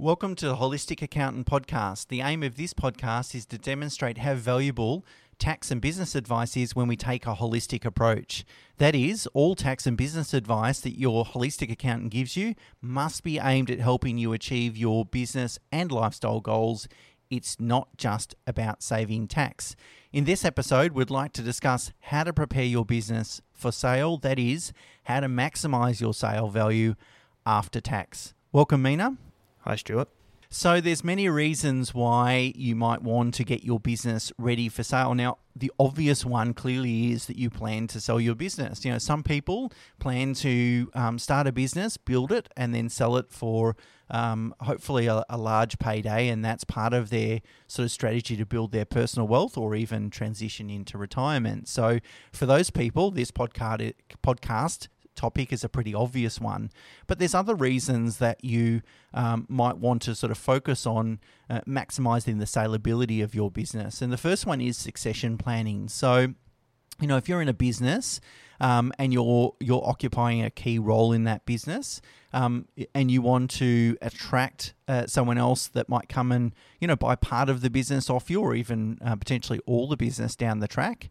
Welcome to the Holistic Accountant Podcast. The aim of this podcast is to demonstrate how valuable tax and business advice is when we take a holistic approach. That is, all tax and business advice that your holistic accountant gives you must be aimed at helping you achieve your business and lifestyle goals. It's not just about saving tax. In this episode, we'd like to discuss how to prepare your business for sale. That is, how to maximize your sale value after tax. Welcome, Mena. Hi, Stuart. So there's many reasons why you might want to get your business ready for sale. Now, the obvious one clearly is that you plan to sell your business. You know, some people plan to start a business, build it, and then sell it for hopefully a large payday, and that's part of their sort of strategy to build their personal wealth or even transition into retirement. So for those people, this podcast topic is a pretty obvious one, but there's other reasons that you might want to sort of focus on maximizing the saleability of your business. And the first one is succession planning. So, you know, if you're in a business and you're occupying a key role in that business, and you want to attract someone else that might come and, you know, buy part of the business off you, or even potentially all the business down the track,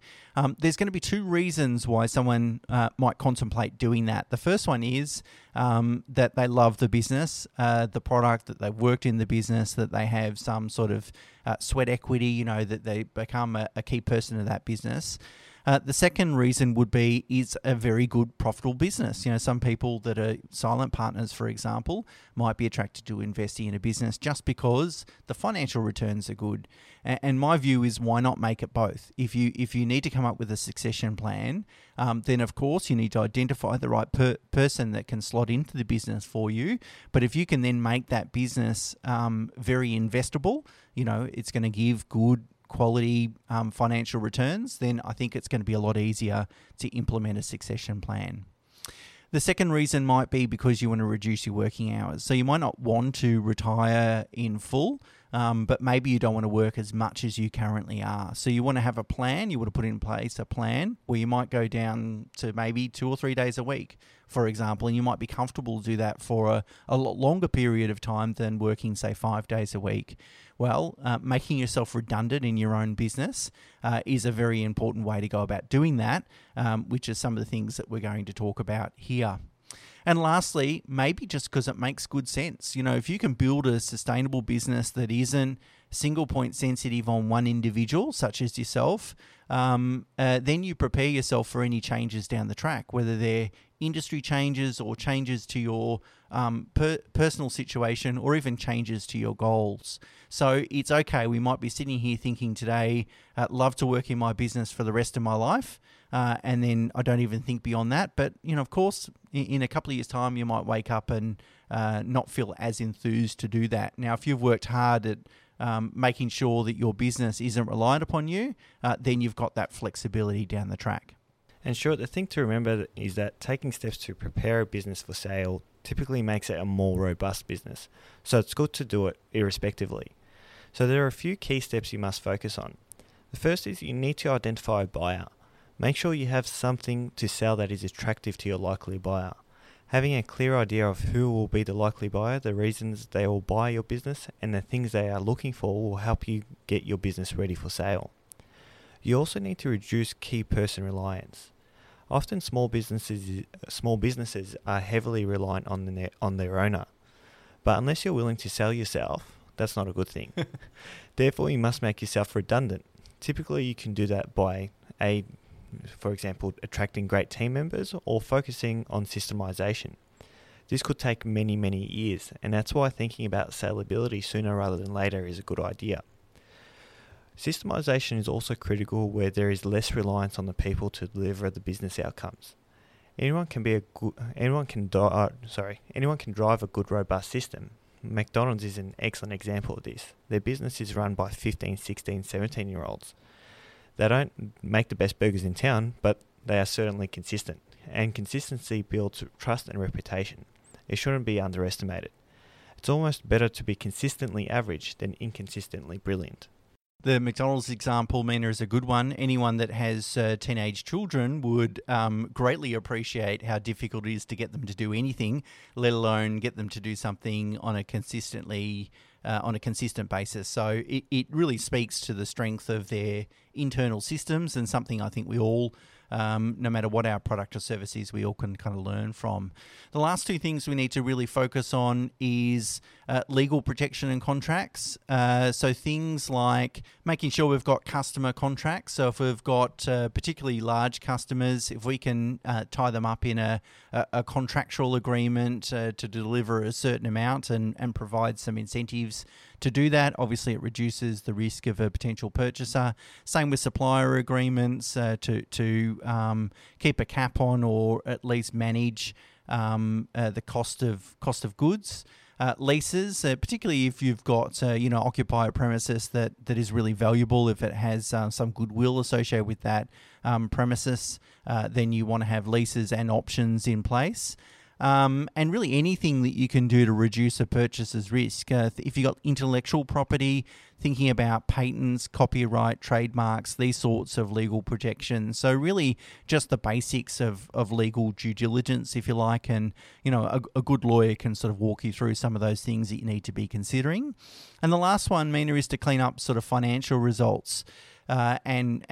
there's going to be two reasons why someone might contemplate doing that. The first one is that they love the business, the product, that they've worked in the business, that they have some sort of sweat equity, you know, that they become a key person in that business. The second reason would be it's a very good profitable business. You know, some people that are silent partners, for example, might be attracted to investing in a business just because the financial returns are good. And my view is, why not make it both? If you need to come up with a succession plan, then of course you need to identify the right person that can slot into the business for you. But if you can then make that business very investable, you know, it's going to give good quality financial returns, then I think it's going to be a lot easier to implement a succession plan. The second reason might be because you want to reduce your working hours. So you might not want to retire in full, but maybe you don't want to work as much as you currently are. So you want to have a plan. You want to put in place a plan where you might go down to maybe 2 or 3 days a week, for example, and you might be comfortable to do that for a lot longer period of time than working, say, 5 days a week. Well, making yourself redundant in your own business is a very important way to go about doing that, which is some of the things that we're going to talk about here. And lastly, maybe just because it makes good sense. You know, if you can build a sustainable business that isn't single point sensitive on one individual, such as yourself, then you prepare yourself for any changes down the track, whether they're industry changes or changes to your personal situation, or even changes to your goals. So it's okay. We might be sitting here thinking today, love to work in my business for the rest of my life. And then I don't even think beyond that. But, you know, of course, in a couple of years' time, you might wake up and not feel as enthused to do that. Now, if you've worked hard at making sure that your business isn't reliant upon you, then you've got that flexibility down the track. And sure, the thing to remember is that taking steps to prepare a business for sale typically makes it a more robust business. So it's good to do it irrespectively. So there are a few key steps you must focus on. The first is you need to identify a buyer. Make sure you have something to sell that is attractive to your likely buyer. Having a clear idea of who will be the likely buyer, the reasons they will buy your business, and the things they are looking for will help you get your business ready for sale. You also need to reduce key person reliance. Often small businesses are heavily reliant on their owner. But unless you're willing to sell yourself, that's not a good thing. Therefore, you must make yourself redundant. Typically, you can do that by for example, attracting great team members or focusing on systemization. This could take many, many years, and that's why thinking about saleability sooner rather than later is a good idea. Systemization is also critical where there is less reliance on the people to deliver the business outcomes. Anyone can drive a good, robust system. McDonald's is an excellent example of this. Their business is run by 15, 16, 17-year-olds. They don't make the best burgers in town, but they are certainly consistent. And consistency builds trust and reputation. It shouldn't be underestimated. It's almost better to be consistently average than inconsistently brilliant. The McDonald's example, Mena, is a good one. Anyone that has teenage children would greatly appreciate how difficult it is to get them to do anything, let alone get them to do something on a consistent basis. So it really speaks to the strength of their internal systems, and something I think we all, no matter what our product or service is, we all can kind of learn from. The last two things we need to really focus on is legal protection and contracts. So things like making sure we've got customer contracts. So if we've got particularly large customers, if we can tie them up in a contractual agreement to deliver a certain amount and provide some incentives to do that, obviously it reduces the risk of a potential purchaser. Same with supplier agreements to keep a cap on, or at least manage the cost of goods. Leases, particularly if you've got occupier premises that is really valuable, if it has some goodwill associated with that premises, then you want to have leases and options in place. And really anything that you can do to reduce a purchaser's risk. If you've got intellectual property, thinking about patents, copyright, trademarks, these sorts of legal protections. So really just the basics of legal due diligence, if you like, and a good lawyer can sort of walk you through some of those things that you need to be considering. And the last one, Mena, is to clean up sort of financial results and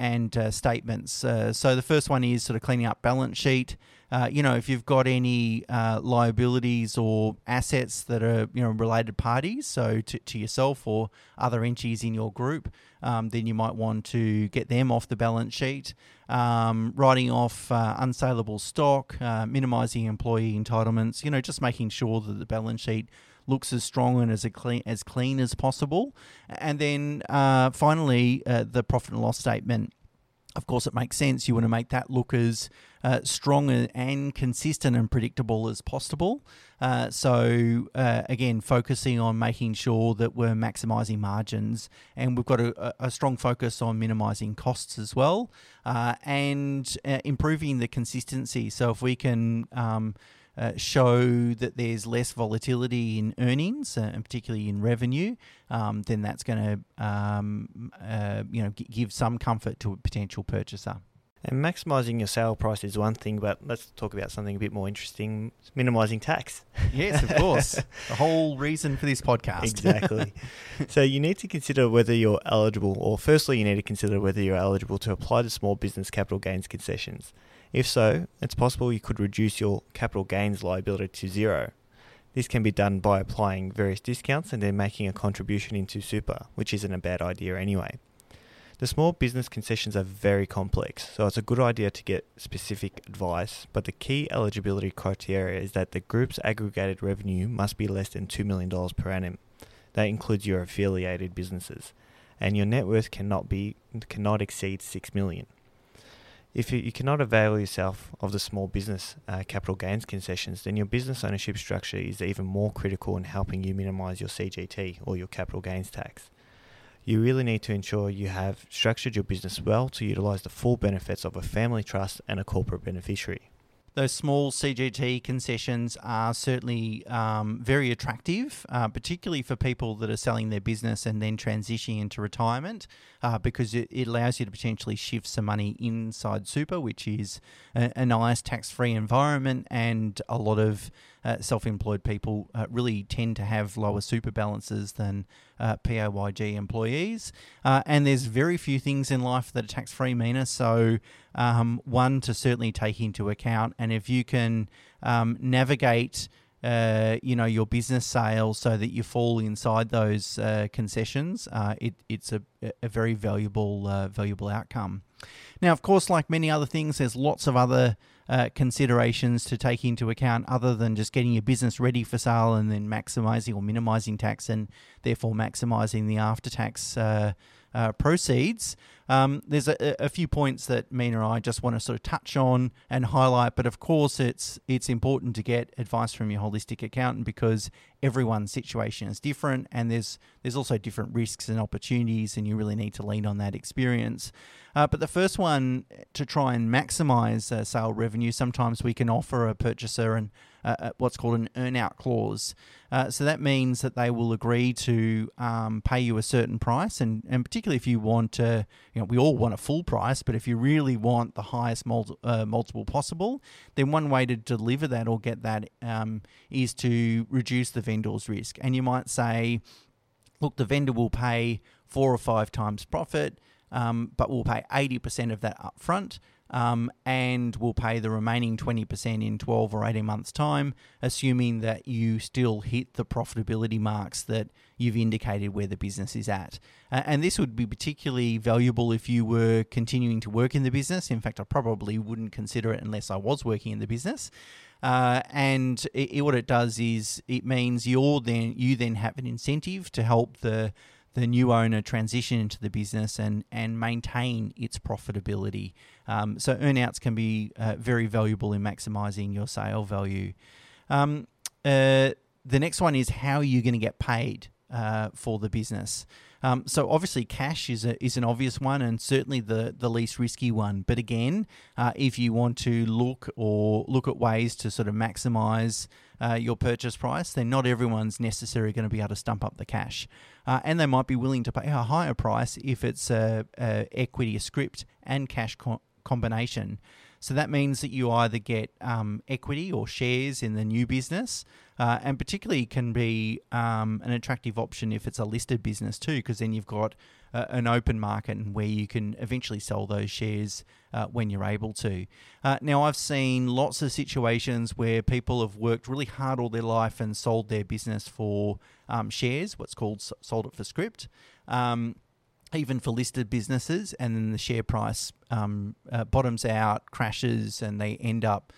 statements. So the first one is sort of cleaning up balance sheet. If you've got any liabilities or assets that are related parties, so to yourself or other entities in your group, then you might want to get them off the balance sheet. Writing off unsaleable stock, minimising employee entitlements. Just making sure that the balance sheet looks as strong and as clean as possible. And then finally, the profit and loss statement. Of course, it makes sense. You want to make that look as strong and consistent and predictable as possible. So again, focusing on making sure that we're maximising margins, and we've got a strong focus on minimising costs as well, and improving the consistency. So if we can show that there's less volatility in earnings, and particularly in revenue, then that's going to give some comfort to a potential purchaser. And maximising your sale price is one thing, but let's talk about something a bit more interesting: minimising tax. Yes, of course. The whole reason for this podcast. Exactly. So you need to consider whether you're eligible, or firstly, you need to consider whether you're eligible to apply to small business capital gains concessions. If so, it's possible you could reduce your capital gains liability to zero. This can be done by applying various discounts and then making a contribution into super, which isn't a bad idea anyway. The small business concessions are very complex, so it's a good idea to get specific advice, but the key eligibility criteria is that the group's aggregated revenue must be less than $2 million per annum. That includes your affiliated businesses, and your net worth cannot exceed $6 million. If you cannot avail yourself of the small business capital gains concessions, then your business ownership structure is even more critical in helping you minimise your CGT or your capital gains tax. You really need to ensure you have structured your business well to utilise the full benefits of a family trust and a corporate beneficiary. Those small CGT concessions are certainly very attractive, particularly for people that are selling their business and then transitioning into retirement, because it allows you to potentially shift some money inside super, which is a nice tax-free environment, and a lot of self-employed people really tend to have lower super balances than PAYG employees. And there's very few things in life that are tax-free, Mena, so one to certainly take into account. And if you can navigate your business sale so that you fall inside those concessions, it's a very valuable outcome. Now, of course, like many other things, there's lots of other considerations to take into account other than just getting your business ready for sale and then maximising or minimising tax, and therefore maximising the after-tax proceeds. There's a few points that Mena and I just want to sort of touch on and highlight, but of course it's important to get advice from your holistic accountant because everyone's situation is different, and there's also different risks and opportunities, and you really need to lean on that experience. But the first one, to try and maximize sale revenue, sometimes we can offer a purchaser and what's called an earn-out clause. So that means that they will agree to pay you a certain price, and particularly if you want to, you know, we all want a full price, but if you really want the highest multiple possible, then one way to deliver that or get that is to reduce the vendor's risk. And you might say, look, the vendor will pay 4 or 5 times profit, but we'll pay 80% of that upfront, and we'll pay the remaining 20% in 12 or 18 months' time, assuming that you still hit the profitability marks that you've indicated where the business is at. And this would be particularly valuable if you were continuing to work in the business. In fact, I probably wouldn't consider it unless I was working in the business. And what it does is it means you then have an incentive to help the new owner transition into the business and maintain its profitability. So earnouts can be very valuable in maximising your sale value. The next one is how you're going to get paid for the business. So obviously cash is an obvious one, and certainly the least risky one. But again, if you want to look at ways to sort of maximise your purchase price, then not everyone's necessarily going to be able to stump up the cash. And they might be willing to pay a higher price if it's a equity, scrip and cash combination. So that means that you either get equity or shares in the new business, and particularly can be an attractive option if it's a listed business too, because then you've got an open market and where you can eventually sell those shares when you're able to. Now, I've seen lots of situations where people have worked really hard all their life and sold their business for shares, what's called sold it for scrip. Even for listed businesses, and then the share price bottoms out, crashes, and they end up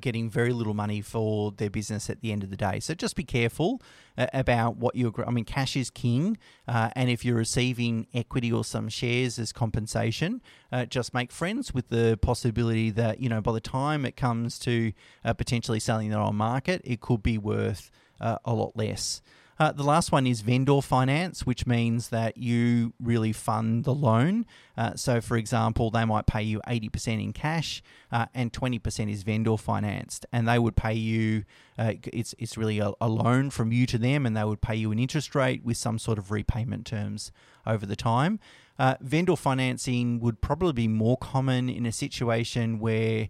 getting very little money for their business at the end of the day. So just be careful about what you're... I mean, cash is king, and if you're receiving equity or some shares as compensation, just make friends with the possibility that, you know, by the time it comes to potentially selling that on market, it could be worth a lot less. The last one is vendor finance, which means that you really fund the loan. So, for example, they might pay you 80% in cash and 20% is vendor financed. And they would pay you, it's really a loan from you to them, and they would pay you an interest rate with some sort of repayment terms over the time. Vendor financing would probably be more common in a situation where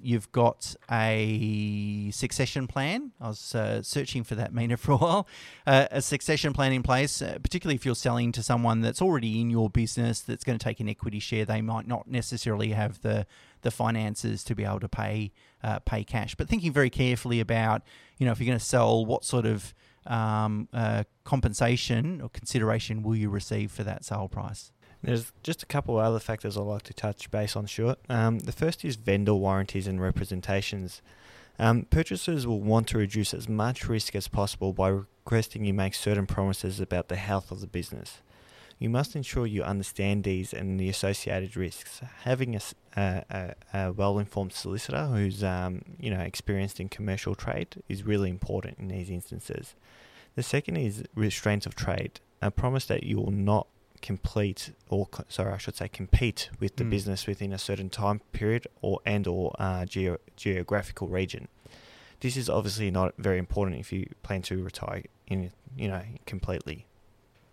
you've got a succession plan. I was searching for that, Mena, for a while. A succession plan in place, particularly if you're selling to someone that's already in your business that's going to take an equity share. They might not necessarily have the finances to be able to pay cash. But thinking very carefully about, you know, if you're going to sell, what sort of compensation or consideration will you receive for that sale price? There's just a couple of other factors I'd like to touch base on short. The first is vendor warranties and representations. Purchasers will want to reduce as much risk as possible by requesting you make certain promises about the health of the business. You must ensure you understand these and the associated risks. Having a well-informed solicitor who's experienced in commercial trade is really important in these instances. The second is restraints of trade. A promise that you will not compete with the business within a certain time period or geographical region. This is obviously not very important if you plan to retire completely.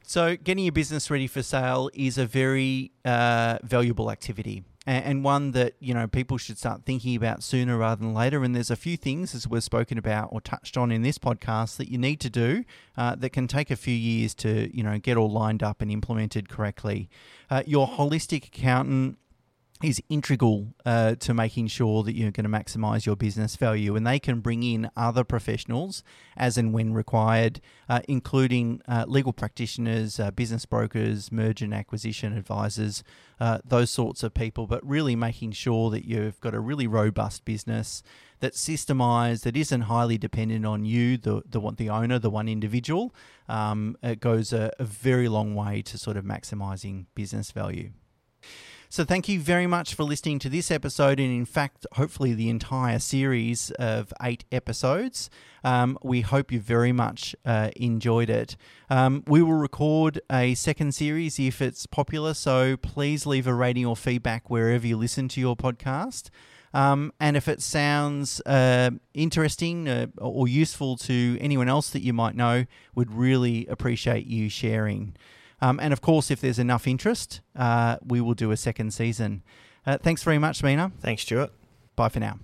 So getting your business ready for sale is a very valuable activity, and one that, you know, people should start thinking about sooner rather than later. And there's a few things, as we've spoken about or touched on in this podcast, that you need to do that can take a few years to, you know, get all lined up and implemented correctly. Your holistic accountant is integral to making sure that you're going to maximise your business value, and they can bring in other professionals as and when required, including legal practitioners, business brokers, merger and acquisition advisors, those sorts of people, but really making sure that you've got a really robust business that's systemized, that isn't highly dependent on you, the owner, the one individual, it goes a very long way to sort of maximizing business value. So thank you very much for listening to this episode, and in fact, hopefully the entire series of 8 episodes. We hope you very much enjoyed it. We will record a second series if it's popular, so please leave a rating or feedback wherever you listen to your podcast. And if it sounds interesting or useful to anyone else that you might know, we'd really appreciate you sharing. And of course, if there's enough interest, we will do a second season. Thanks very much, Mena. Thanks, Stuart. Bye for now.